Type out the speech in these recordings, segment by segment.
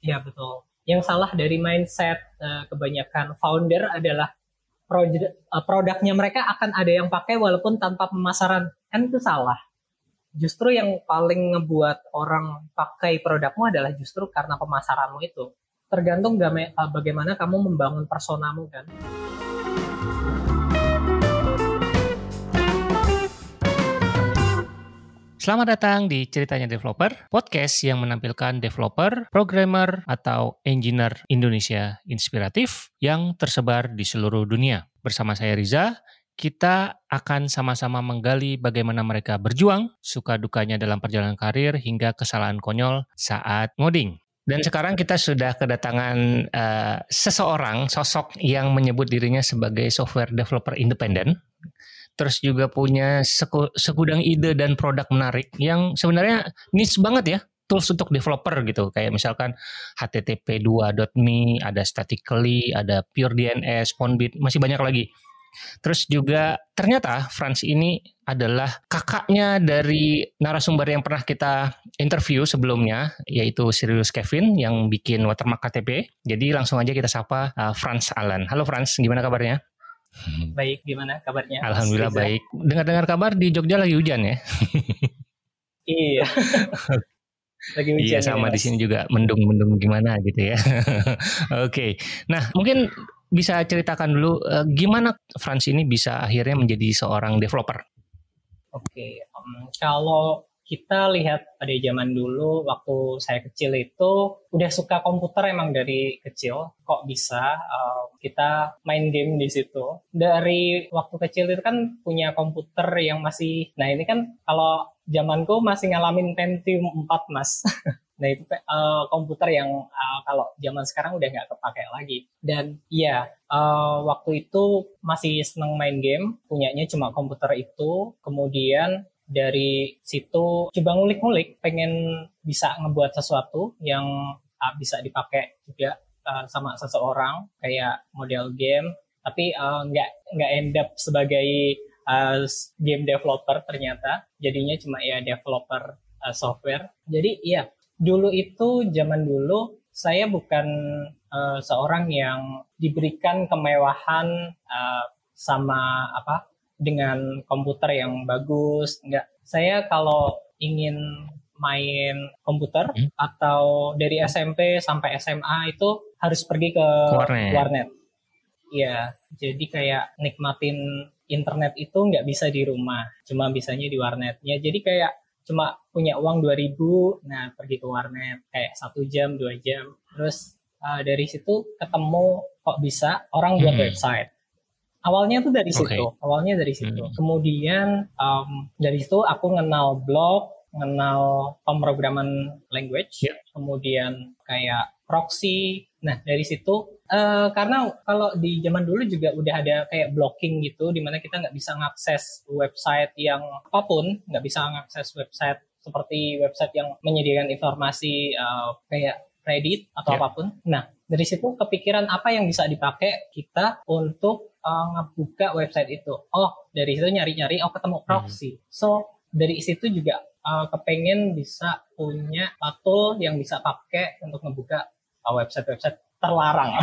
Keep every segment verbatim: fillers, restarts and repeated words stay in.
Ya betul. Yang salah dari mindset uh, kebanyakan founder adalah produk, uh, produknya mereka akan ada yang pakai walaupun tanpa pemasaran. Kan itu salah. Justru yang paling ngebuat orang pakai produkmu adalah justru karena pemasaranmu itu. Tergantung game, uh, bagaimana kamu membangun personamu kan. Selamat datang di Ceritanya Developer, podcast yang menampilkan developer, programmer, atau engineer Indonesia inspiratif yang tersebar di seluruh dunia. Bersama saya Riza, kita akan sama-sama menggali bagaimana mereka berjuang, suka dukanya dalam perjalanan karir, hingga kesalahan konyol saat ngoding. Dan sekarang kita sudah kedatangan uh, seseorang, sosok yang menyebut dirinya sebagai software developer independen. Terus juga punya seku, segudang ide dan produk menarik yang sebenarnya niche banget ya, tools untuk developer gitu. Kayak misalkan h t t p dua titik me, ada Statically, ada PureDNS, Spawnbit, masih banyak lagi. Terus juga ternyata Franz ini adalah kakaknya dari narasumber yang pernah kita interview sebelumnya, yaitu Sirius Kevin yang bikin watermark K T P. Jadi langsung aja kita sapa uh, Franz Alan. Halo Franz, gimana kabarnya? Baik, gimana kabarnya? Alhamdulillah Riza. Baik. Dengar-dengar kabar di Jogja lagi hujan ya? Iya. Lagi hujan. Iya, sama ya, di sini juga mendung-mendung gimana gitu ya. Oke. Okay. Nah, mungkin bisa ceritakan dulu uh, gimana Franz ini bisa akhirnya menjadi seorang developer? Oke, okay. um, kalau kita lihat pada zaman dulu waktu saya kecil itu udah suka komputer emang dari kecil, kok bisa um, kita main game di situ. Dari waktu kecil itu kan punya komputer yang masih, nah ini kan kalau zamanku masih ngalamin Pentium empat mas. Nah itu uh, komputer yang uh, kalau zaman sekarang udah nggak kepakai lagi. Dan ya uh, waktu itu masih seneng main game, punyanya cuma komputer itu. Kemudian dari situ coba ngulik-ngulik, pengen bisa ngebuat sesuatu yang uh, bisa dipakai juga uh, sama seseorang kayak model game. Tapi uh, nggak nggak end up sebagai uh, game developer ternyata. Jadinya cuma ya developer uh, software. Jadi iya. Dulu itu, zaman dulu, saya bukan uh, seorang yang diberikan kemewahan uh, sama apa dengan komputer yang bagus. Enggak. Saya kalau ingin main komputer hmm? atau dari S M P sampai S M A itu harus pergi ke warnet. warnet. Ya, jadi kayak nikmatin internet itu nggak bisa di rumah, cuma bisanya di warnetnya. Jadi kayak cuma punya uang dua ribu, nah pergi ke warnet kayak satu jam, dua jam. Terus uh, dari situ ketemu kok bisa orang buat hmm. website. Awalnya tuh dari situ, okay. awalnya dari situ. Hmm. Kemudian um, dari situ aku kenal blog, kenal pemrograman language, yeah. kemudian kayak proxy. Nah dari situ uh, karena kalau di zaman dulu juga udah ada kayak blocking gitu, dimana kita nggak bisa ngakses website yang apapun, nggak bisa ngakses website seperti website yang menyediakan informasi uh, kayak Reddit atau yeah. apapun. Nah dari situ kepikiran apa yang bisa dipakai kita untuk uh, ngebuka website itu. Oh dari situ nyari-nyari, oh ketemu proxy. Mm-hmm. So dari situ juga uh, kepengen bisa punya tool yang bisa pakai untuk ngebuka website-website terlarang.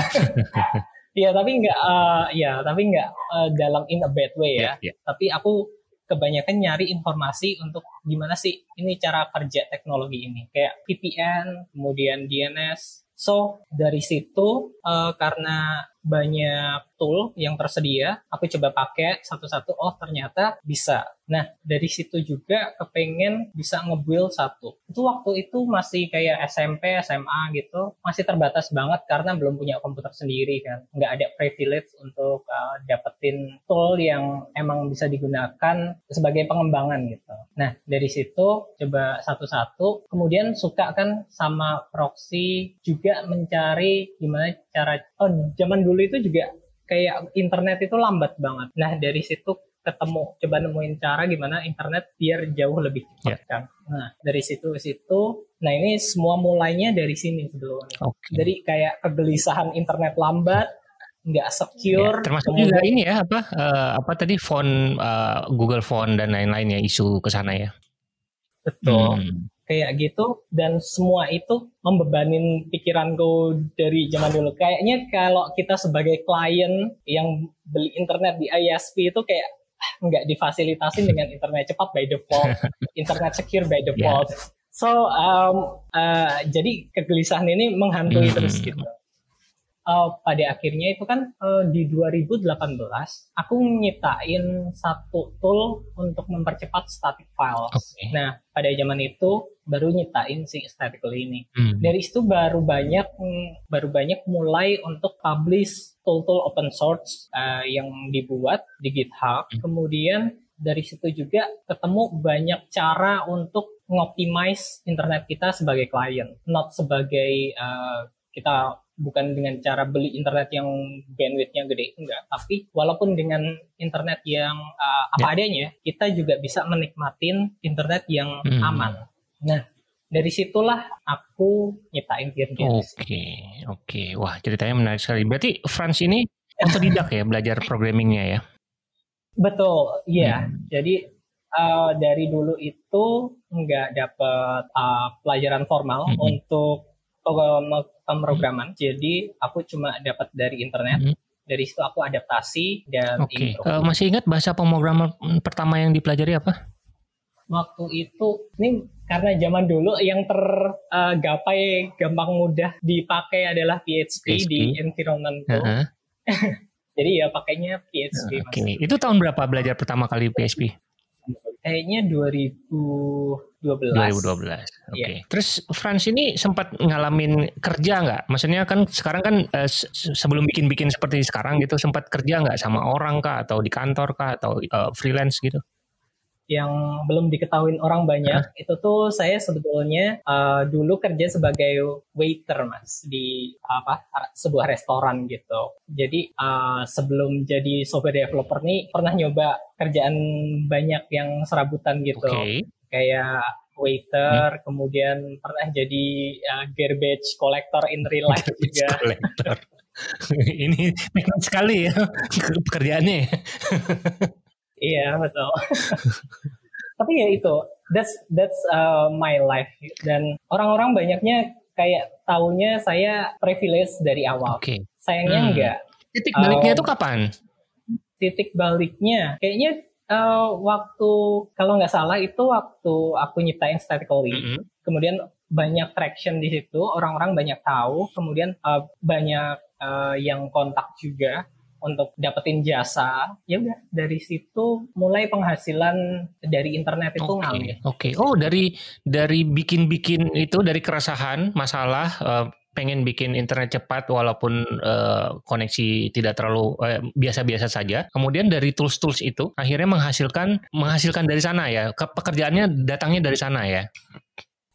Iya, tapi nggak, uh, ya tapi nggak uh, dalam in a bad way ya. Yeah, yeah. Tapi aku kebanyakan nyari informasi untuk gimana sih ini cara kerja teknologi ini, kayak V P N, kemudian D N S. So dari situ uh, karena banyak tool yang tersedia, aku coba pakai satu-satu. Oh ternyata bisa. Nah dari situ juga kepengen bisa nge-build satu. Itu waktu itu masih kayak S M P, S M A gitu, masih terbatas banget karena belum punya komputer sendiri kan. Nggak ada privilege untuk uh, dapetin tool yang emang bisa digunakan sebagai pengembangan gitu. Nah dari situ coba satu-satu. Kemudian suka kan sama proxy, juga mencari gimana cara. Oh zaman dulu itu juga kayak internet itu lambat banget. Nah dari situ ketemu, coba nemuin cara gimana internet biar jauh lebih cepat yeah. kan. Nah dari situ situ, nah ini semua mulainya dari sini sebelumnya. Okay. Dari kayak kegelisahan internet lambat, nggak secure. Yeah, termasuk kemudian, juga ini ya apa uh, apa tadi font uh, Google Font dan lain-lain ya, isu kesana ya. Betul. Hmm. kayak gitu, dan semua itu membebanin pikiranku dari zaman dulu. Kayaknya kalau kita sebagai klien yang beli internet di I S P itu kayak nggak difasilitasi dengan internet cepat by default, internet secure by default. Yeah. So, um, uh, jadi kegelisahan ini menghantui mm-hmm. terus gitu. Uh, pada akhirnya itu kan uh, di dua ribu delapan belas aku nyiptain satu tool untuk mempercepat static files. Okay. Nah, pada zaman itu baru nyiptain si Statically ini. Mm. Dari situ baru banyak baru banyak mulai untuk publish tool-tool open source uh, yang dibuat di GitHub. Mm. Kemudian dari situ juga ketemu banyak cara untuk mengoptimize internet kita sebagai klien, not sebagai uh, kita bukan dengan cara beli internet yang bandwidth-nya gede, enggak. Tapi walaupun dengan internet yang uh, apa adanya, kita juga bisa menikmatin internet yang hmm. aman. Nah, dari situlah aku nyiptain PureDNS. Oke, okay, oke. Okay. Wah, ceritanya menarik sekali. Berarti Franz ini otodidak ya belajar programmingnya ya? Betul, iya. Hmm. Jadi uh, dari dulu itu enggak dapat uh, pelajaran formal hmm. untuk pemrograman, hmm. jadi aku cuma dapat dari internet. Hmm. Dari situ aku adaptasi dan okay. intro. Uh, masih ingat bahasa pemrograman pertama yang dipelajari apa? Waktu itu, ini karena zaman dulu yang tergapai uh, gampang mudah dipakai adalah P H P, P H P. Di environmentku. Uh-huh. Jadi ya pakainya P H P. Uh, okay. Itu tahun berapa belajar pertama kali P H P? Kayaknya dua ribu dua belas. dua ribu dua belas. Oke. Okay. Yeah. Terus Franz ini sempat ngalamin kerja nggak? Maksudnya kan sekarang kan eh, sebelum bikin-bikin seperti sekarang gitu, sempat kerja nggak sama orang kah, atau di kantor kah, atau uh, freelance gitu? Yang belum diketahui orang banyak, huh? Itu tuh saya sebetulnya uh, dulu kerja sebagai waiter mas di apa sebuah restoran gitu. Jadi uh, sebelum jadi software developer nih pernah nyoba kerjaan banyak yang serabutan gitu, okay. Kayak waiter, hmm. kemudian pernah jadi uh, garbage collector in real life garbage juga. Collector. Ini menarik sekali ya pekerjaannya. Iya betul. Tapi ya itu, that's that's uh, my life, dan orang-orang banyaknya kayak taunya saya privilege dari awal. Okay. Sayangnya hmm. enggak. Titik baliknya itu um, kapan? Titik baliknya kayaknya uh, waktu kalau nggak salah itu waktu aku nyiptain Statically, mm-hmm. kemudian banyak traction di situ, orang-orang banyak tahu, kemudian uh, banyak uh, yang kontak juga untuk dapetin jasa, ya udah dari situ mulai penghasilan dari internet itu okay, ngalir. Oke, okay. Oh dari dari bikin-bikin itu, dari keresahan masalah uh, pengen bikin internet cepat walaupun uh, koneksi tidak terlalu uh, biasa-biasa saja. Kemudian dari tools-tools itu akhirnya menghasilkan menghasilkan dari sana ya, ke pekerjaannya datangnya dari sana ya.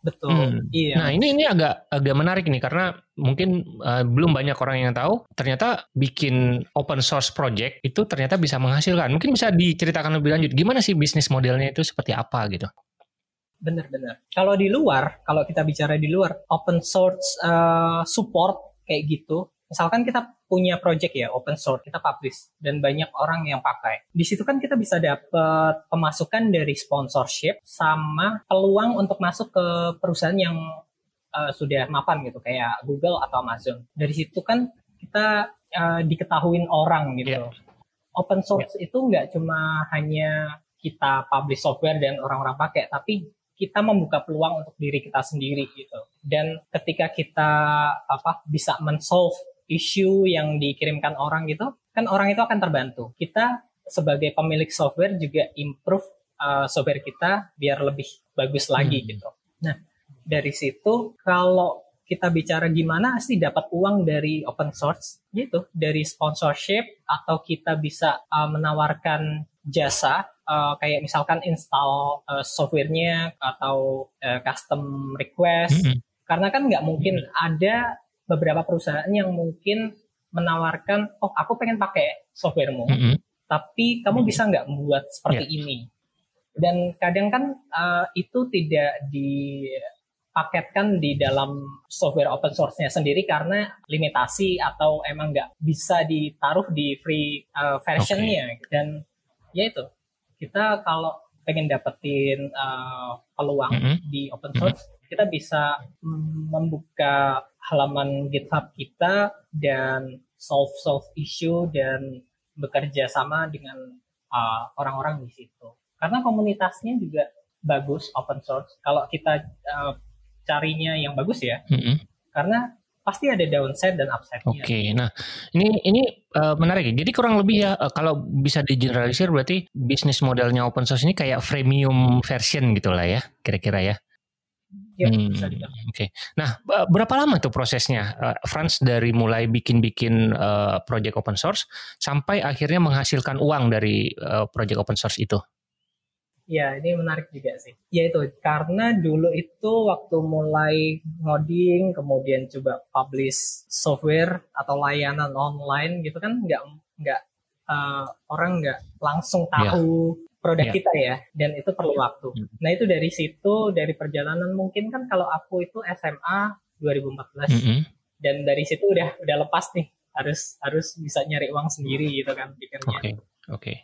Betul. Hmm. Iya. Nah ini ini agak agak menarik nih karena mungkin uh, belum banyak orang yang tahu ternyata bikin open source project itu ternyata bisa menghasilkan. Mungkin bisa diceritakan lebih lanjut gimana sih bisnis modelnya itu seperti apa gitu? Benar-benar. Kalau di luar, kalau kita bicara di luar open source uh, support kayak gitu, misalkan kita punya project ya open source kita publish dan banyak orang yang pakai. Di situ kan kita bisa dapat pemasukan dari sponsorship sama peluang untuk masuk ke perusahaan yang uh, sudah mapan gitu kayak Google atau Amazon. Dari situ kan kita uh, diketahuin orang gitu. Yeah. Open source yeah. itu nggak cuma hanya kita publish software dan orang-orang pakai, tapi kita membuka peluang untuk diri kita sendiri gitu. Dan ketika kita apa bisa men-solve issue yang dikirimkan orang gitu, kan orang itu akan terbantu. Kita sebagai pemilik software juga improve uh, software kita biar lebih bagus lagi hmm. gitu. Nah, dari situ kalau kita bicara gimana sih dapat uang dari open source gitu, dari sponsorship atau kita bisa uh, menawarkan jasa uh, kayak misalkan install uh, softwarenya atau uh, custom request mm-hmm. karena kan nggak mungkin mm-hmm. ada beberapa perusahaan yang mungkin menawarkan oh aku pengen pakai softwaremu mm-hmm. tapi kamu mm-hmm. bisa nggak membuat seperti yeah. ini, dan kadang kan uh, itu tidak dipaketkan di dalam software open source-nya sendiri karena limitasi atau emang nggak bisa ditaruh di free uh, version-nya okay. Dan ya itu, kita kalau pengen dapetin uh, peluang mm-hmm. di open source, mm-hmm. kita bisa membuka halaman GitHub kita dan solve solve issue dan bekerja sama dengan uh, orang-orang di situ. Karena komunitasnya juga bagus open source. Kalau kita uh, carinya yang bagus ya, mm-hmm. karena pasti ada downside dan upside-nya. Oke, okay, nah ini ini uh, menarik. Jadi kurang lebih ya uh, kalau bisa digeneralisir berarti bisnis modelnya open source ini kayak freemium version gitulah ya, kira-kira ya. Ya, hmm, oke. Okay. Nah, berapa lama tuh prosesnya, uh, Franz, dari mulai bikin-bikin uh, project open source sampai akhirnya menghasilkan uang dari uh, project open source itu? Ya, ini menarik juga sih. Ya itu, karena dulu itu waktu mulai ngoding, kemudian coba publish software atau layanan online gitu kan, nggak nggak uh, orang nggak langsung tahu yeah. produk yeah. kita ya, dan itu perlu waktu. Mm. Nah itu dari situ, dari perjalanan mungkin kan kalau aku itu S M A dua ribu empat belas, mm-hmm. dan dari situ udah udah lepas nih, harus harus bisa nyari uang sendiri gitu kan pikirnya. Oke, okay. oke. Okay.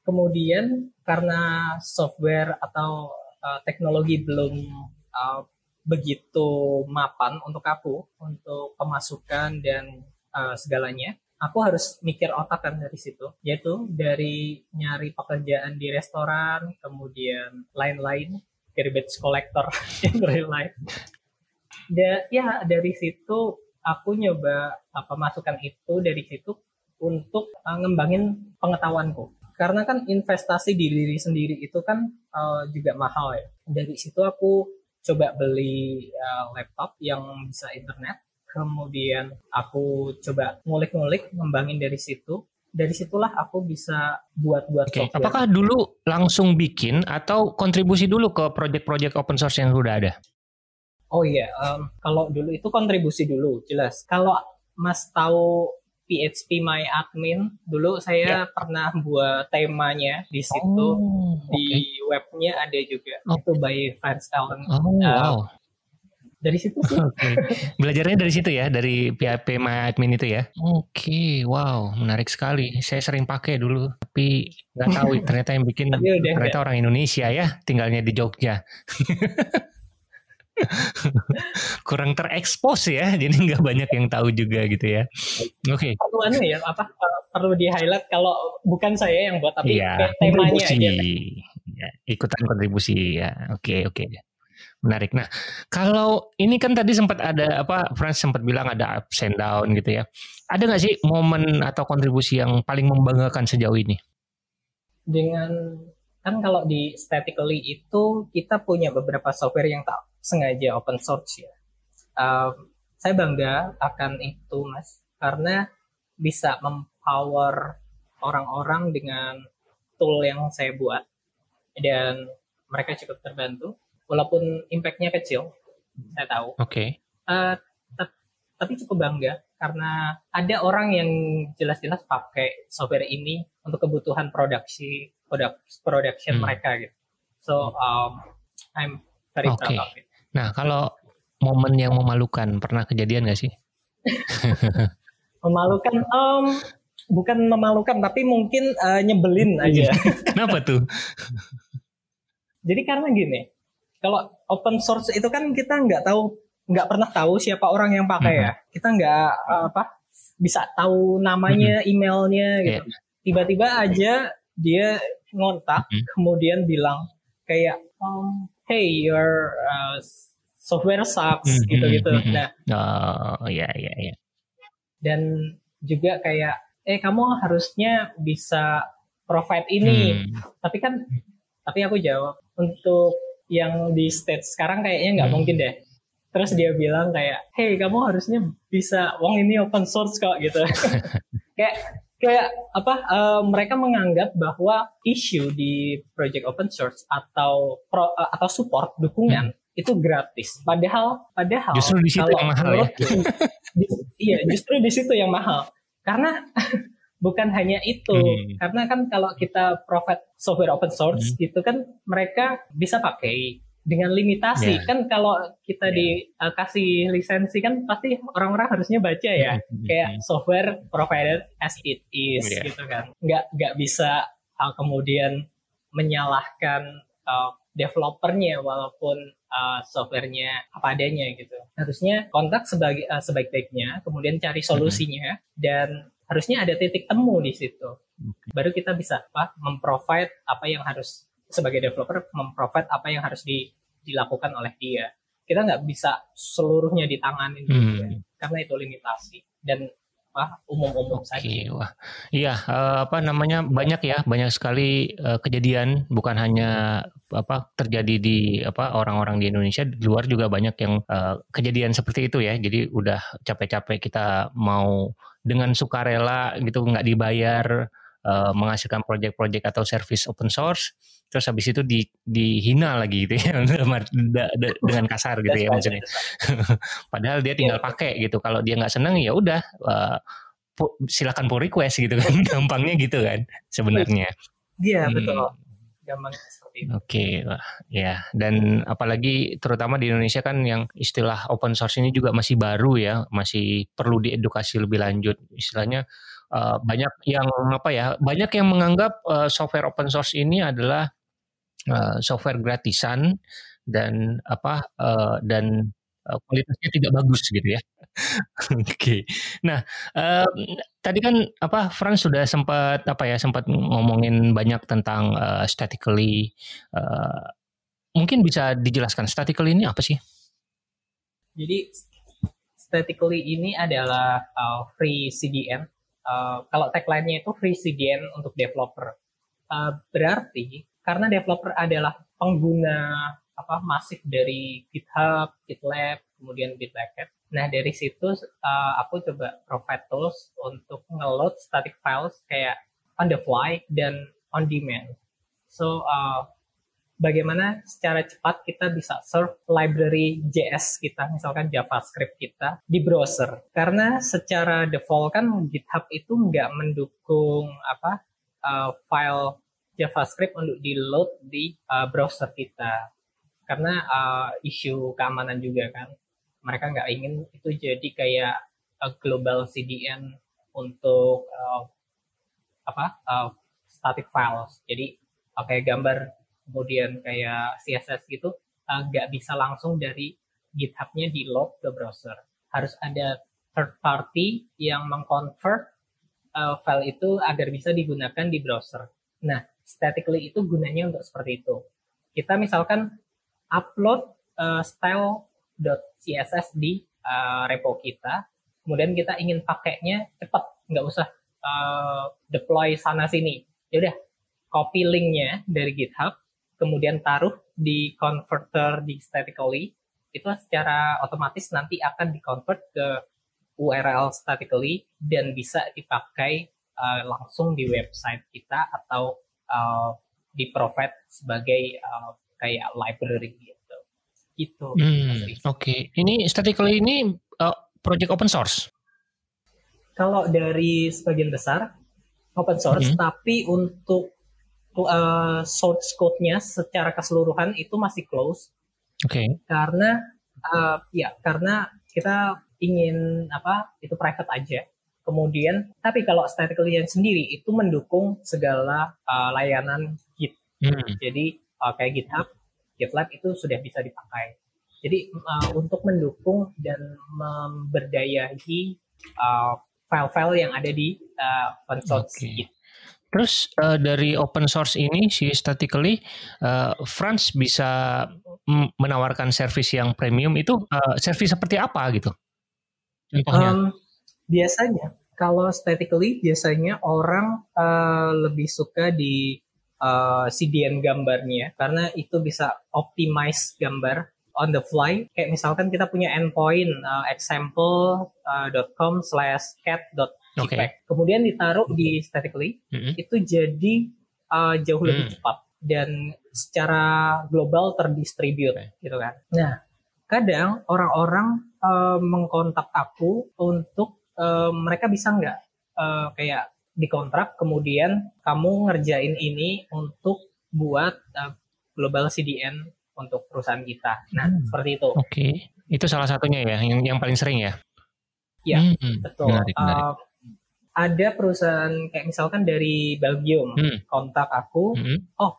Kemudian karena software atau uh, teknologi belum uh, begitu mapan untuk aku, untuk pemasukan dan uh, segalanya, aku harus mikir otak kan dari situ, yaitu dari nyari pekerjaan di restoran, kemudian lain-lain, garbage collector, dan lain-lain. Da, ya dari situ aku nyoba uh, pemasukan itu dari situ untuk uh, ngembangin pengetahuanku. Karena kan investasi di diri sendiri itu kan uh, juga mahal ya. Dari situ aku coba beli uh, laptop yang bisa internet. Kemudian aku coba ngulik-ngulik, ngembangin dari situ. Dari situlah aku bisa buat-buat okay. software. Apakah dulu langsung bikin atau kontribusi dulu ke project-project open source yang sudah ada? Oh iya, um, kalau dulu itu kontribusi dulu, jelas. Kalau Mas tahu phpMyAdmin, dulu saya yeah. pernah buat temanya di situ, oh, di okay. webnya ada juga, oh. itu by Franz Alan. Oh, uh, wow. Dari situ sih. Okay. Belajarnya dari situ ya, dari phpMyAdmin itu ya. Oke, okay, wow, menarik sekali. Saya sering pakai dulu, tapi nggak tahu ternyata yang bikin ternyata orang Indonesia ya, tinggalnya di Jogja. Kurang terekspos ya, jadi nggak banyak yang tahu juga gitu ya. Oke. Okay. Perluannya ya apa perlu di highlight kalau bukan saya yang buat tapi ya, temanya aja. Ya, ikutan kontribusi ya. Oke okay, oke. Okay. Menarik. Nah kalau ini kan tadi sempat ada apa Franz sempat bilang ada ups and down gitu ya. Ada nggak sih momen atau kontribusi yang paling membanggakan sejauh ini? Dengan kan kalau di Statically itu kita punya beberapa software yang tak sengaja open source ya. Um, saya bangga akan itu Mas, karena bisa mempower orang-orang dengan tool yang saya buat dan mereka cukup terbantu, walaupun impact-nya kecil, saya tahu. Oke. Okay. Uh, tapi cukup bangga karena ada orang yang jelas-jelas pakai software ini untuk kebutuhan produksi production hmm. mereka gitu. So um, I'm very okay. proud of it. Nah, kalau momen yang memalukan pernah kejadian nggak sih? Memalukan, um, bukan memalukan, tapi mungkin uh, nyebelin aja. Kenapa tuh? Jadi karena gini, kalau open source itu kan kita nggak tahu, nggak pernah tahu siapa orang yang pakai mm-hmm. ya. Kita nggak uh, apa bisa tahu namanya, mm-hmm. emailnya gitu. Yeah. Tiba-tiba aja dia ngontak, mm-hmm. kemudian bilang kayak, um, hey, your uh, software sucks, mm-hmm, gitu-gitu. Mm-hmm. Nah, oh, ya, yeah, ya, yeah, ya. Yeah. Dan juga kayak, eh, kamu harusnya bisa provide ini. Hmm. Tapi kan, tapi aku jawab untuk yang di stage sekarang kayaknya nggak hmm. mungkin deh. Terus dia bilang kayak, hey, kamu harusnya bisa, wong ini open source kok, gitu. Kayak, kayak apa uh, mereka menganggap bahwa issue di project open source atau pro, uh, atau support dukungan hmm. itu gratis, padahal padahal justru di situ yang mahal ya. di, iya justru di situ yang mahal karena bukan hanya itu hmm. karena kan kalau kita provide software open source hmm. itu kan mereka bisa pakai dengan limitasi yeah. kan kalau kita yeah. dikasih uh, lisensi kan pasti orang-orang harusnya baca ya mm-hmm. kayak software provided as it is yeah. gitu kan nggak nggak bisa uh, kemudian menyalahkan uh, developernya walaupun uh, softwarenya apa adanya gitu. Harusnya kontak sebagai uh, sebaik-baiknya, kemudian cari solusinya, mm-hmm. dan harusnya ada titik temu di situ. Okay. Baru kita bisa apa memprovide apa yang harus sebagai developer memprovide apa yang harus di, dilakukan oleh dia. Kita nggak bisa seluruhnya ditangani hmm. ya, karena itu limitasi dan apa umum-umum okay. saja. Wah, iya apa namanya banyak ya banyak sekali kejadian bukan hanya apa terjadi di apa orang-orang di Indonesia di luar juga banyak yang kejadian seperti itu ya. Jadi udah capek-capek kita mau dengan sukarela gitu nggak dibayar menghasilkan proyek-proyek atau service open source. Terus habis itu di, dihina lagi gitu ya dengan kasar gitu ya maksudnya. Padahal dia tinggal pakai gitu. Kalau dia nggak senang ya udah uh, silakan pull request gitu kan. Gampangnya gitu kan sebenarnya. Iya hmm. betul. Gampang seperti itu. Oke lah ya. Dan apalagi terutama di Indonesia kan yang istilah open source ini juga masih baru ya, masih perlu diedukasi lebih lanjut istilahnya. Uh, banyak yang apa ya banyak yang menganggap uh, software open source ini adalah uh, software gratisan dan apa uh, dan uh, kualitasnya tidak bagus gitu ya. Oke. Okay. Nah, uh, tadi kan apa Franz sudah sempat apa ya sempat ngomongin banyak tentang uh, statically. Uh, mungkin bisa dijelaskan statically ini apa sih? Jadi statically ini adalah uh, free C D N. Uh, kalau tagline-nya itu free C D N untuk developer. Uh, berarti karena developer adalah pengguna apa masif dari GitHub, GitLab, kemudian Bitbucket. Nah, dari situ uh, aku coba provide tools untuk nge-load static files kayak on the fly dan on demand. So, uh, bagaimana secara cepat kita bisa serve library J S kita, misalkan JavaScript kita, di browser. Karena secara default kan GitHub itu nggak mendukung apa uh, file JavaScript untuk di-load di uh, browser kita. Karena uh, isu keamanan juga kan. Mereka nggak ingin itu jadi kayak uh, global C D N untuk uh, apa uh, static files. Jadi kayak gambar kemudian kayak C S S gitu, nggak uh, bisa langsung dari GitHub-nya di-load ke browser. Harus ada third party yang meng-convert uh, file itu agar bisa digunakan di browser. Nah, statically itu gunanya untuk seperti itu. Kita misalkan upload uh, style.css di uh, repo kita, kemudian kita ingin pakainya cepat, nggak usah uh, deploy sana-sini. Yaudah, copy link-nya dari GitHub, kemudian taruh di converter di statically, itu secara otomatis nanti akan di-convert ke U R L statically dan bisa dipakai uh, langsung di website kita atau uh, di-provide sebagai uh, kayak library gitu. Gitu. Hmm, Oke, okay. Ini statically ini uh, project open source? Kalau dari sebagian besar open source, hmm. tapi untuk Uh, source code-nya secara keseluruhan itu masih close. Oke. Okay. Karena uh, ya karena kita ingin apa itu private aja. Kemudian tapi kalau statically yang sendiri itu mendukung segala uh, layanan Git. Hmm. Jadi uh, kayak GitHub, GitLab itu sudah bisa dipakai. Jadi uh, untuk mendukung dan memberdayahi uh, file-file yang ada di uh, open source okay. Git. Terus uh, dari open source ini si statically, uh, Franz bisa m- menawarkan service yang premium itu uh, service seperti apa gitu? Contohnya? Um, biasanya kalau statically biasanya orang uh, lebih suka di uh, C D N gambarnya karena itu bisa optimize gambar on the fly. Kayak misalkan kita punya endpoint uh, example dot com slash cat dot com. Okay. Kemudian ditaruh di statically, mm-hmm. itu jadi uh, jauh lebih mm. cepat dan secara global terdistribute, okay. gitu kan. Nah, kadang orang-orang uh, mengkontak aku untuk uh, mereka bisa nggak uh, kayak dikontrak, kemudian kamu ngerjain ini untuk buat uh, global C D N untuk perusahaan kita. Nah, mm. seperti itu. Oke, okay. Itu salah satunya ya, yang yang paling sering ya. Ya, mm-hmm. betul. Menarik, menarik. Uh, Ada perusahaan kayak misalkan dari Belgium hmm. kontak aku, hmm. oh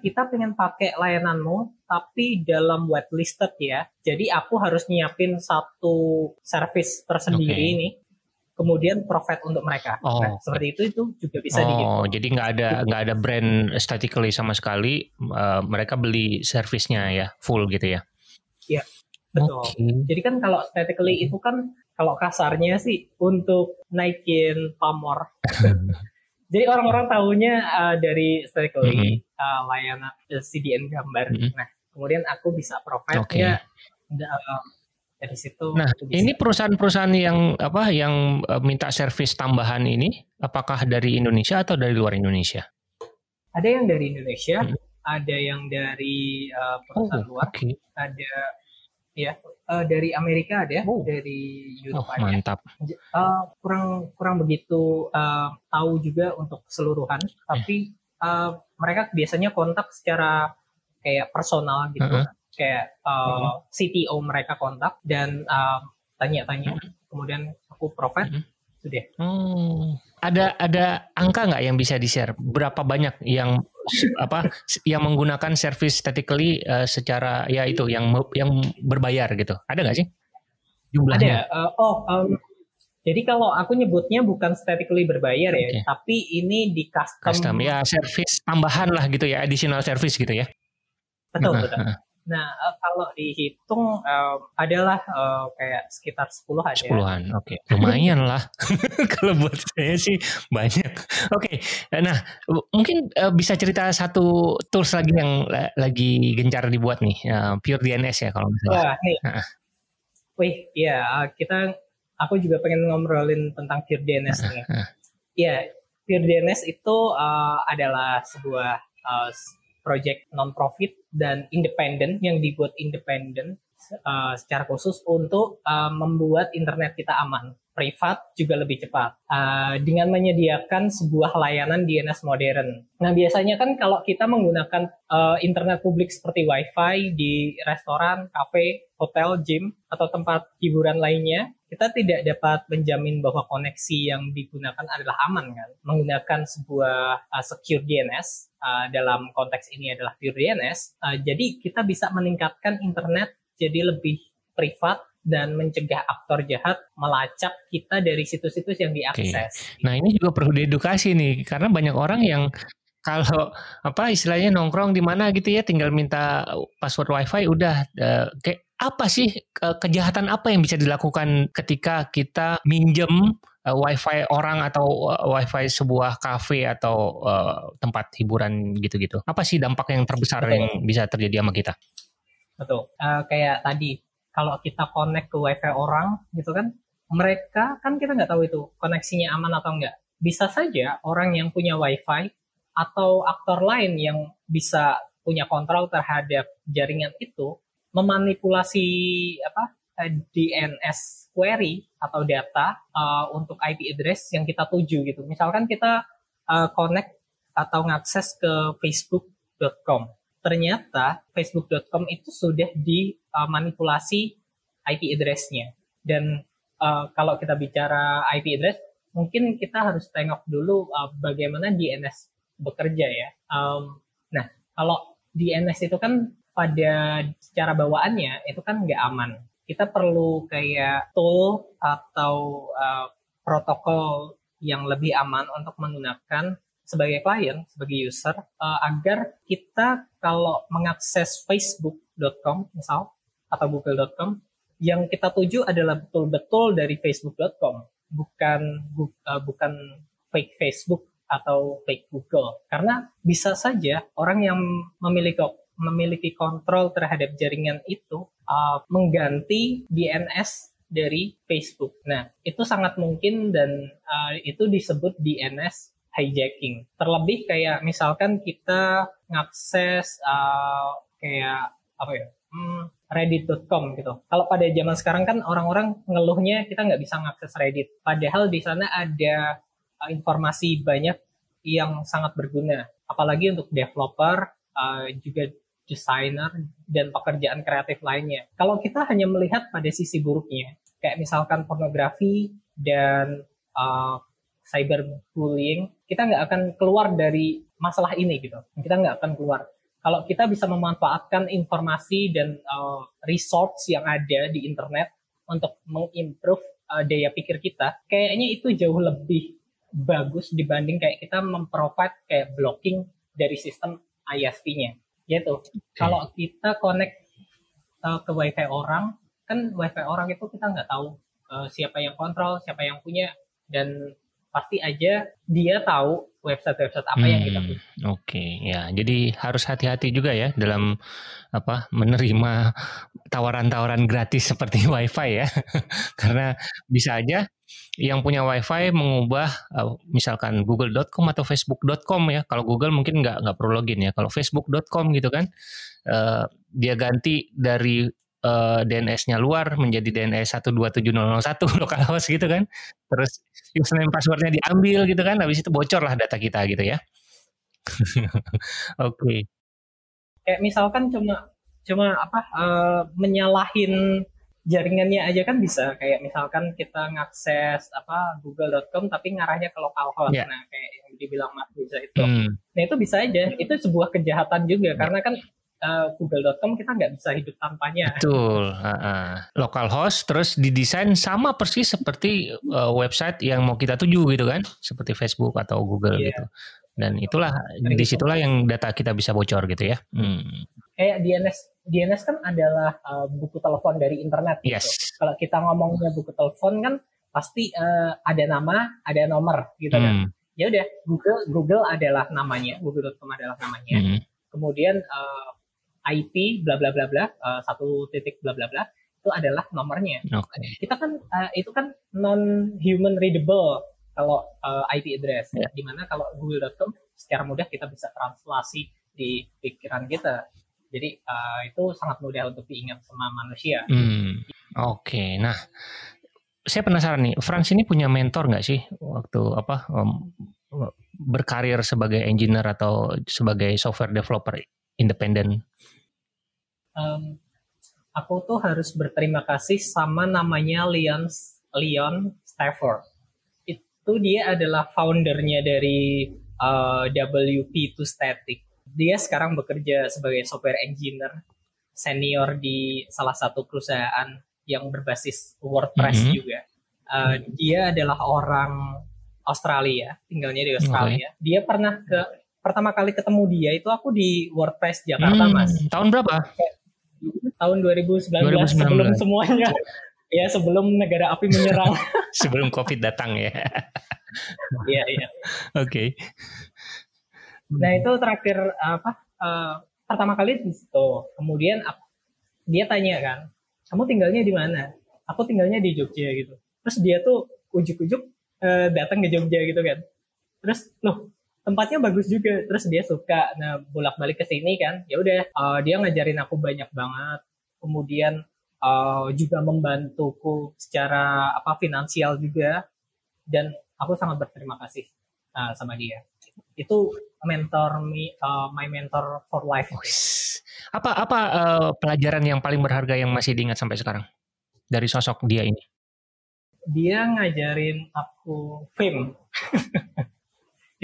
kita pengen pakai layananmu, tapi dalam whitelisted ya. Jadi aku harus nyiapin satu service tersendiri okay. nih, kemudian profit untuk mereka. Oh, nah, seperti itu itu juga bisa oh, dihitung. Oh, jadi nggak ada nggak ada brand statically sama sekali. Uh, mereka beli servicenya ya, full gitu ya. Iya, betul. Okay. Jadi kan kalau statically itu kan kalau kasarnya sih untuk naikin pamor. Jadi orang-orang tahunya uh, dari statically mm-hmm. uh, layanan uh, C D N gambar. Mm-hmm. Nah, kemudian aku bisa provide okay. ya uh, dari situ. Nah, ini perusahaan-perusahaan yang apa yang uh, minta servis tambahan ini, apakah dari Indonesia atau dari luar Indonesia? Ada yang dari Indonesia, mm-hmm. ada yang dari uh, perusahaan oh, luar, okay. ada ya uh, dari Amerika ada, oh. dari Eropa oh, mantap. Ada. Uh, kurang kurang begitu uh, tahu juga untuk keseluruhan, tapi uh, mereka biasanya kontak secara kayak personal gitu, uh-huh. kayak uh, uh-huh. C T O mereka kontak dan uh, tanya-tanya, uh-huh. kemudian aku provide uh-huh. sudah. Hmm. Ada ada angka nggak yang bisa di-share? Berapa banyak yang apa yang menggunakan service statically uh, secara ya itu yang yang berbayar gitu, ada nggak sih jumlahnya? Ada uh, oh um, jadi kalau aku nyebutnya bukan statically berbayar okay. ya, tapi ini di custom, custom ya service tambahan lah gitu ya, additional service gitu ya. Betul nah, betul. Nah, nah uh, kalau dihitung uh, adalah uh, kayak sekitar sepuluhan ya. Sepuluhan, oke, okay. lumayan lah. Kalau buat saya sih banyak. Oke, okay. Nah mungkin uh, bisa cerita satu tools lagi yang uh, lagi gencar dibuat nih, uh, PureDNS ya kalau misalnya. Wah, nih. Uh. Wih, ya uh, kita, aku juga pengen ngomongin tentang PureDNS uh, nih. Uh. Ya, PureDNS itu uh, adalah sebuah uh, project non-profit dan independen yang dibuat independen uh, secara khusus untuk uh, membuat internet kita aman, privat juga lebih cepat uh, dengan menyediakan sebuah layanan D N S modern. Nah biasanya kan kalau kita menggunakan uh, internet publik seperti wifi di restoran, kafe, hotel, gym atau tempat hiburan lainnya, kita tidak dapat menjamin bahwa koneksi yang digunakan adalah aman kan. Menggunakan sebuah uh, secure D N S, uh, dalam konteks ini adalah pure D N S, uh, jadi kita bisa meningkatkan internet jadi lebih privat dan mencegah aktor jahat melacak kita dari situs-situs yang diakses. Okay. Nah ini juga perlu diedukasi nih, karena banyak orang yang kalau apa istilahnya nongkrong di mana gitu ya, tinggal minta password wifi udah uh, kayak apa sih kejahatan apa yang bisa dilakukan ketika kita minjem uh, wifi orang atau uh, wifi sebuah kafe atau uh, tempat hiburan gitu-gitu? Apa sih dampak yang terbesar Betul. Yang bisa terjadi sama kita? Betul, uh, kayak tadi kalau kita connect ke wifi orang gitu kan, mereka kan kita nggak tahu itu koneksinya aman atau nggak. Bisa saja orang yang punya wifi atau aktor lain yang bisa punya kontrol terhadap jaringan itu memanipulasi apa D N S query atau data uh, untuk I P address yang kita tuju gitu. Misalkan kita uh, connect atau ngakses ke facebook dot com. Ternyata facebook dot com itu sudah dimanipulasi uh, I P address-nya. Dan uh, kalau kita bicara I P address, mungkin kita harus tengok dulu uh, bagaimana D N S bekerja ya. Um, nah, kalau D N S itu kan pada secara bawaannya itu kan nggak aman. Kita perlu kayak tool atau uh, protokol yang lebih aman untuk menggunakan sebagai klien, sebagai user, uh, agar kita kalau mengakses facebook dot com misal atau google dot com, yang kita tuju adalah betul-betul dari facebook dot com, bukan uh, bukan fake Facebook atau fake Google. Karena bisa saja orang yang memiliki memiliki kontrol terhadap jaringan itu uh, mengganti D N S dari Facebook. Nah, itu sangat mungkin dan uh, itu disebut D N S hijacking. Terlebih kayak misalkan kita ngakses uh, kayak apa ya, hmm, reddit dot com gitu. Kalau pada zaman sekarang kan orang-orang ngeluhnya kita nggak bisa ngakses Reddit. Padahal di sana ada uh, informasi banyak yang sangat berguna, apalagi untuk developer, uh, juga desainer dan pekerjaan kreatif lainnya. Kalau kita hanya melihat pada sisi buruknya, kayak misalkan pornografi dan uh, cyberbullying kita nggak akan keluar dari masalah ini gitu. Kita nggak akan keluar. Kalau kita bisa memanfaatkan informasi dan uh, resource yang ada di internet untuk mengimprove uh, daya pikir kita, kayaknya itu jauh lebih bagus dibanding kayak kita memprovide kayak blocking dari sistem I S P-nya. Gitu. Okay. Kalau kita connect uh, ke Wi-Fi orang, kan Wi-Fi orang itu kita nggak tahu uh, siapa yang kontrol, siapa yang punya, dan pasti aja dia tahu website-website apa hmm, yang kita punya. Oke, okay. Ya. Jadi harus hati-hati juga ya dalam apa menerima tawaran-tawaran gratis seperti Wi-Fi ya, karena bisa aja yang punya Wi-Fi mengubah misalkan google dot com atau facebook dot com ya. Kalau Google mungkin nggak nggak perlu login ya. Kalau facebook dot com gitu kan, uh, dia ganti dari Uh, D N S-nya luar menjadi D N S satu dua tujuh nol nol satu local host gitu kan. Terus username password-nya diambil gitu kan. Habis itu bocor lah data kita gitu ya. Oke. Okay. Kayak misalkan cuma cuma apa uh, menyalahin jaringannya aja kan bisa. Kayak misalkan kita ngakses apa google dot com tapi ngarahnya ke local host. Yeah. Nah, kayak yang dibilang Mas Riza itu. Hmm. Nah, itu bisa aja. Itu sebuah kejahatan juga yeah. Karena kan google dot com kita nggak bisa hidup tanpanya. Betul. Uh-uh. Localhost terus didesain sama persis seperti uh, website yang mau kita tuju gitu kan, seperti Facebook atau Google yeah. Gitu. Dan itulah Betul. disitulah yang data kita bisa bocor gitu ya. Hmm. Kayak D N S, D N S kan adalah uh, buku telepon dari internet. Gitu. Yes. Kalau kita ngomongnya buku telepon kan pasti uh, ada nama, ada nomor gitu hmm. Kan. Ya udah, Google Google adalah namanya, google dot com adalah namanya. Hmm. Kemudian uh, I P bla bla bla bla satu titik bla bla bla itu adalah nomornya. Okay. Kita kan uh, itu kan non human readable kalau uh, I P address. Yeah. Dimana kalau google dot com secara mudah kita bisa translasi di pikiran kita. Jadi uh, itu sangat mudah untuk diingat sama manusia. Hmm. Oke. Okay. Nah, saya penasaran nih, Franz ini punya mentor nggak sih waktu apa um, berkarir sebagai engineer atau sebagai software developer independen? Um, aku tuh harus berterima kasih sama namanya Leon Leon Stafford. Itu dia adalah foundernya dari uh, W P two Static. Dia sekarang bekerja sebagai software engineer senior di salah satu perusahaan yang berbasis WordPress mm-hmm. juga. Uh, dia adalah orang Australia, tinggalnya di Australia. Okay. Dia pernah ke pertama kali ketemu dia itu aku di WordPress Jakarta, hmm, Mas. Tahun berapa? Tahun dua ribu sembilan belas, dua ribu sembilan belas. Sebelum semuanya. Ya, sebelum negara api menyerang. Sebelum COVID datang ya. Iya, iya. Oke. Okay. Nah, itu terakhir apa? Uh, pertama kali di situ. Kemudian dia tanya kan, "Kamu tinggalnya di mana?" Aku tinggalnya di Jogja gitu. Terus dia tuh ujuk-ujuk uh, datang ke Jogja gitu kan. Terus, "Loh, tempatnya bagus juga." Terus dia suka. Nah, bolak-balik ke sini kan. Ya udah, uh, dia ngajarin aku banyak banget. Kemudian uh, juga membantuku secara apa finansial juga. Dan aku sangat berterima kasih uh, sama dia. Itu mentor me, uh, my mentor for life. Oh, apa apa uh, pelajaran yang paling berharga yang masih diingat sampai sekarang dari sosok dia ini? Dia ngajarin aku Vim.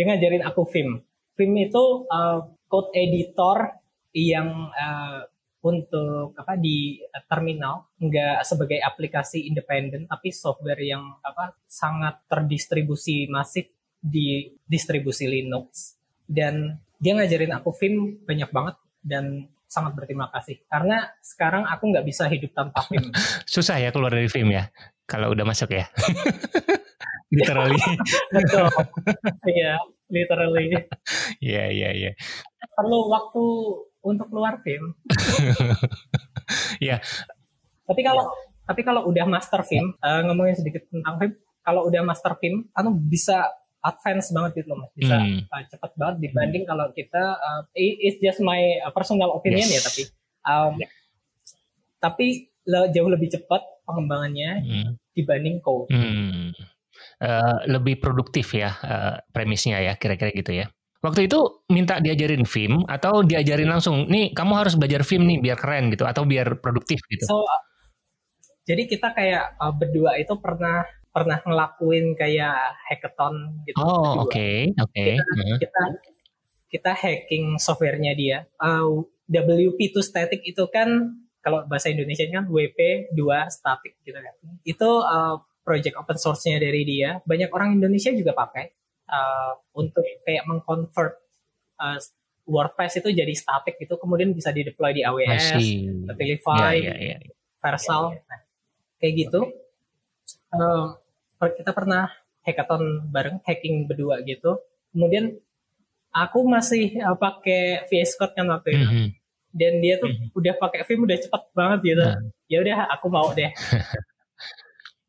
Dia ngajarin aku Vim. Vim itu uh, code editor yang uh, untuk apa di uh, terminal, nggak sebagai aplikasi independen, tapi software yang apa sangat terdistribusi masif di distribusi Linux. Dan dia ngajarin aku Vim banyak banget dan sangat berterima kasih karena sekarang aku nggak bisa hidup tanpa Vim. Susah ya keluar dari Vim ya kalau udah masuk ya. Literally. Betul. Iya, literally. Iya, iya, iya. Perlu waktu untuk keluar Vim. Iya. Tapi kalau yeah. tapi kalau udah master Vim, uh, ngomongin sedikit tentang Vim, kalau udah master Vim, anu bisa advance banget gitu loh, Mas. Bisa hmm. uh, cepat banget dibanding hmm. kalau kita uh, it's just my personal opinion yes. ya, tapi um, yeah. tapi jauh lebih cepat pengembangannya hmm. dibanding code. Hmm. Uh, lebih produktif ya uh, premisnya ya kira-kira gitu ya. Waktu itu minta diajarin Vim atau diajarin langsung nih kamu harus belajar Vim nih biar keren gitu atau biar produktif gitu. So, jadi kita kayak uh, berdua itu pernah pernah ngelakuin kayak hackathon gitu. Oh, oke, okay, oke. Okay. Kita, uh-huh. kita kita hacking softwarenya dia. Uh, W P two Static itu kan kalau bahasa Indonesia kan W P two Static gitu kan. Itu uh, project open source-nya dari dia. Banyak orang Indonesia juga pakai uh, untuk kayak mengconvert uh, WordPress itu jadi static gitu, kemudian bisa dideploy di A W S, Netlify, yeah, yeah, yeah. Vercel, yeah, yeah. Nah, kayak gitu. Okay. Uh, kita pernah hackathon bareng, hacking berdua gitu. Kemudian aku masih uh, pakai V S Code kan waktu itu, mm-hmm. dan dia tuh mm-hmm. udah pakai Vim, udah cepet banget gitu. Nah. Ya udah, aku mau deh.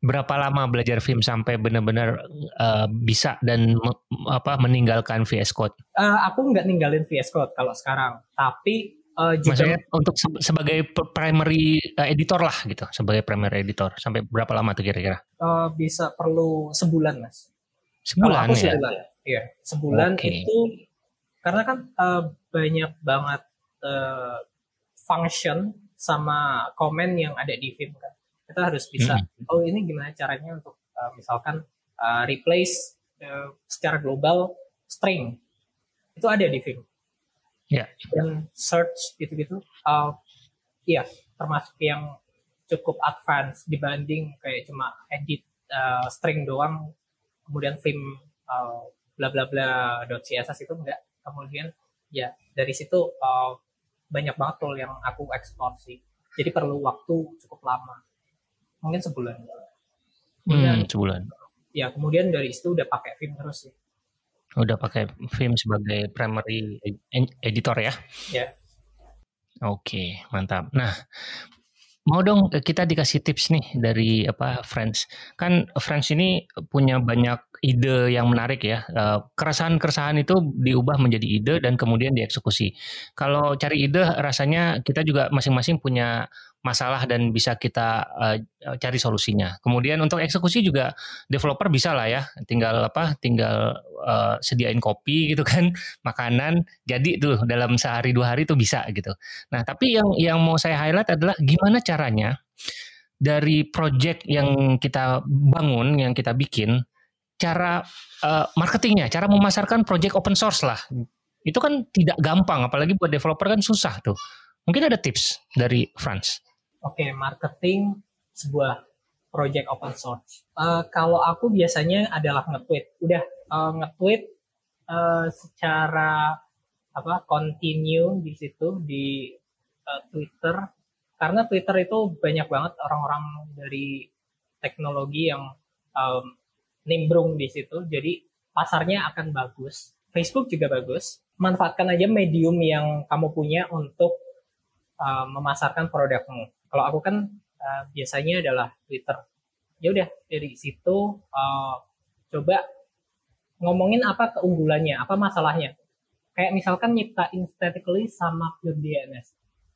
Berapa lama belajar Vim sampai benar-benar uh, bisa dan me- apa meninggalkan V S Code? Uh, aku nggak ninggalin V S Code kalau sekarang, tapi Uh, juga, maksudnya untuk se- sebagai primary uh, editor lah gitu, sebagai primary editor sampai berapa lama tuh kira-kira? Uh, bisa perlu sebulan mas. Sebulan aku ya? Sebulan, ya sebulan okay. Itu karena kan uh, banyak banget uh, function sama komen yang ada di Vim kan, kita harus bisa hmm. oh ini gimana caranya untuk uh, misalkan uh, replace uh, secara global string itu ada di Vim. Yeah. Yang search gitu-gitu, uh, ya termasuk yang cukup advance dibanding kayak cuma edit uh, string doang, kemudian Vim uh, bla bla bla dot css itu enggak, kemudian ya dari situ uh, banyak banget tool yang aku eksplor sih, jadi perlu waktu cukup lama, mungkin sebulan. Kemudian, hmm, sebulan. Ya kemudian dari situ udah pakai Vim terus sih. Udah pakai Vim sebagai primary editor ya? Ya. Oke, mantap. Nah, mau dong kita dikasih tips nih dari apa Franz. Kan Franz ini punya banyak ide yang menarik ya. Keresahan-keresahan itu diubah menjadi ide dan kemudian dieksekusi. Kalau cari ide rasanya kita juga masing-masing punya masalah dan bisa kita uh, cari solusinya. Kemudian untuk eksekusi juga developer bisa lah ya, tinggal apa, tinggal uh, sediain kopi gitu kan, makanan, jadi tuh dalam sehari dua hari tuh bisa gitu. Nah tapi yang yang mau saya highlight adalah gimana caranya dari project yang kita bangun, yang kita bikin, cara uh, marketingnya, cara memasarkan project open source lah. Itu kan tidak gampang, apalagi buat developer kan susah tuh. Mungkin ada tips dari Franz. Oke, marketing sebuah project open source. Uh, kalau aku biasanya adalah nge-tweet. Udah uh, nge-tweet uh, secara apa continue di situ di uh, Twitter. Karena Twitter itu banyak banget orang-orang dari teknologi yang um, nimbrung di situ. Jadi pasarnya akan bagus. Facebook juga bagus. Manfaatkan aja medium yang kamu punya untuk Uh, memasarkan produkmu. Kalau aku kan uh, biasanya adalah Twitter. Ya udah dari situ uh, coba ngomongin apa keunggulannya, apa masalahnya. Kayak misalkan nyiptain Statically sama PureDNS.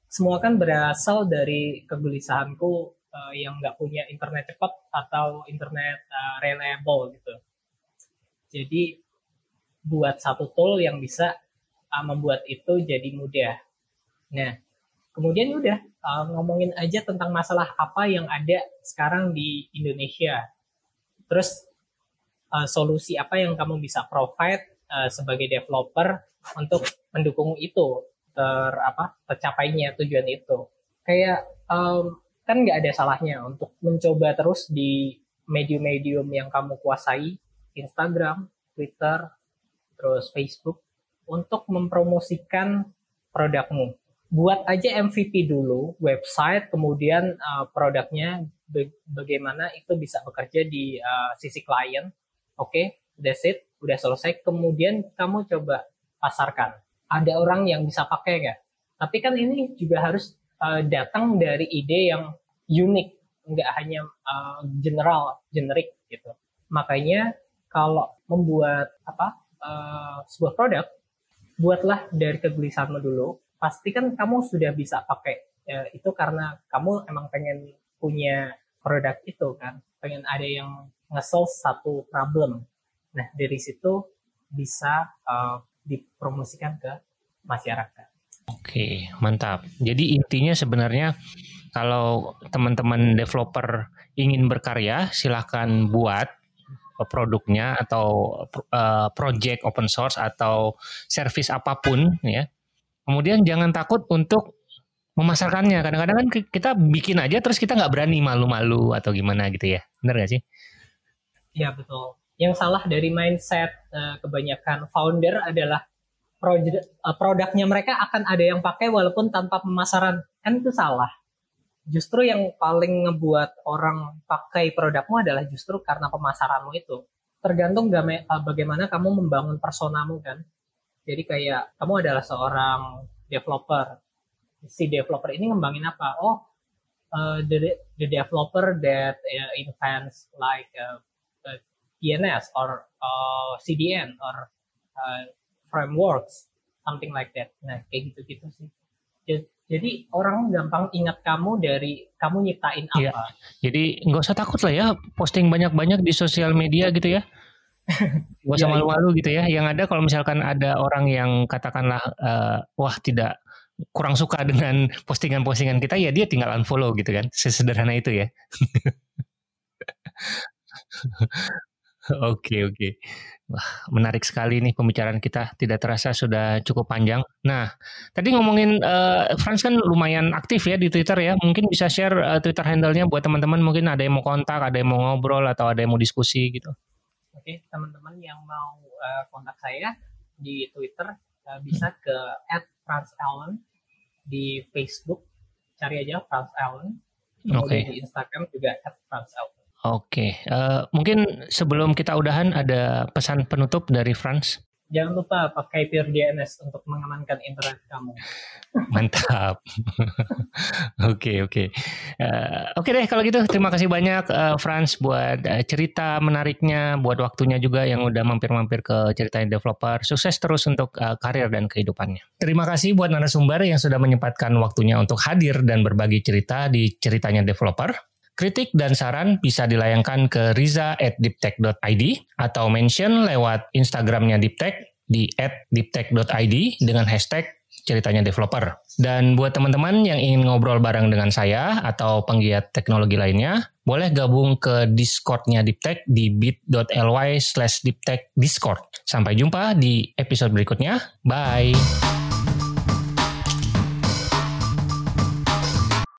Semua kan berasal dari kegelisahanku uh, yang nggak punya internet cepat atau internet uh, reliable gitu. Jadi buat satu tool yang bisa uh, membuat itu jadi mudah. Nah. Kemudian udah uh, ngomongin aja tentang masalah apa yang ada sekarang di Indonesia. Terus uh, solusi apa yang kamu bisa provide uh, sebagai developer untuk mendukung itu, ter apa tercapainya tujuan itu. Kayak um, kan nggak ada salahnya untuk mencoba terus di medium-medium yang kamu kuasai, Instagram, Twitter, terus Facebook, untuk mempromosikan produkmu. Buat aja M V P dulu, website, kemudian uh, produknya be- bagaimana itu bisa bekerja di uh, sisi klien. Oke, okay, that's it, udah selesai. Kemudian kamu coba pasarkan. Ada orang yang bisa pakai nggak? Tapi kan ini juga harus uh, datang dari ide yang unik, nggak hanya uh, general, generik gitu. Makanya kalau membuat apa uh, sebuah produk, buatlah dari kegelisahanmu dulu. Pastikan kamu sudah bisa pakai ya, itu karena kamu emang pengen punya produk itu kan, pengen ada yang nge-solve satu problem. Nah dari situ bisa uh, dipromosikan ke masyarakat. Oke, mantap. Jadi intinya sebenarnya Kalau teman-teman developer ingin berkarya, silahkan buat produknya atau uh, project open source atau service apapun ya. Kemudian jangan takut untuk memasarkannya. Kadang-kadang kan kita bikin aja terus kita nggak berani, malu-malu atau gimana gitu ya. Benar nggak sih? Ya betul. Yang salah dari mindset uh, kebanyakan founder adalah produk, uh, produknya mereka akan ada yang pakai walaupun tanpa pemasaran. Kan itu salah. Justru yang paling ngebuat orang pakai produkmu adalah justru karena pemasaranmu itu. Tergantung game, bagaimana kamu membangun personamu kan. Jadi kayak kamu adalah seorang developer. Si developer ini ngembangin apa? Oh, uh, the, the developer that uh, invents like uh, uh, D N S or uh, C D N or uh, frameworks, something like that. Nah, kayak gitu-gitu sih. Just, Jadi orang gampang ingat kamu dari kamu nyiptain apa. Ya, jadi nggak usah takut lah ya posting banyak-banyak di sosial media gitu ya. Nggak usah malu-malu gitu ya. Yang ada kalau misalkan ada orang yang katakanlah uh, wah tidak kurang suka dengan postingan-postingan kita, ya dia tinggal unfollow gitu kan. Sesederhana itu ya. Oke oke. Wah, menarik sekali nih pembicaraan kita. Tidak terasa sudah cukup panjang. Nah, tadi ngomongin uh, Franz kan lumayan aktif ya di Twitter ya. Mungkin bisa share uh, Twitter handle-nya buat teman-teman. Mungkin ada yang mau kontak, ada yang mau ngobrol, atau ada yang mau diskusi gitu. Oke, teman-teman yang mau uh, kontak saya di Twitter uh, bisa ke at franz alan. Di Facebook cari aja Franz Alan. Oke. Di Instagram juga at franz alan. Oke, uh, mungkin sebelum kita udahan ada pesan penutup dari Franz. Jangan lupa pakai PureDNS untuk mengamankan internet kamu. Mantap. Oke, oke. Uh, oke deh kalau gitu, terima kasih banyak uh, Franz buat uh, cerita menariknya, buat waktunya juga yang udah mampir-mampir ke Ceritanya Developer. Sukses terus untuk uh, karir dan kehidupannya. Terima kasih buat narasumber yang sudah menyempatkan waktunya untuk hadir dan berbagi cerita di Ceritanya Developer. Kritik dan saran bisa dilayangkan ke riza at diptech dot i d atau mention lewat Instagramnya Diptech di at diptech dot i d dengan hashtag Ceritanya Developer. Dan buat teman-teman yang ingin ngobrol bareng dengan saya atau penggiat teknologi lainnya, boleh gabung ke Discord-nya Diptech di bit.ly slash diptechdiscord. Sampai jumpa di episode berikutnya. Bye!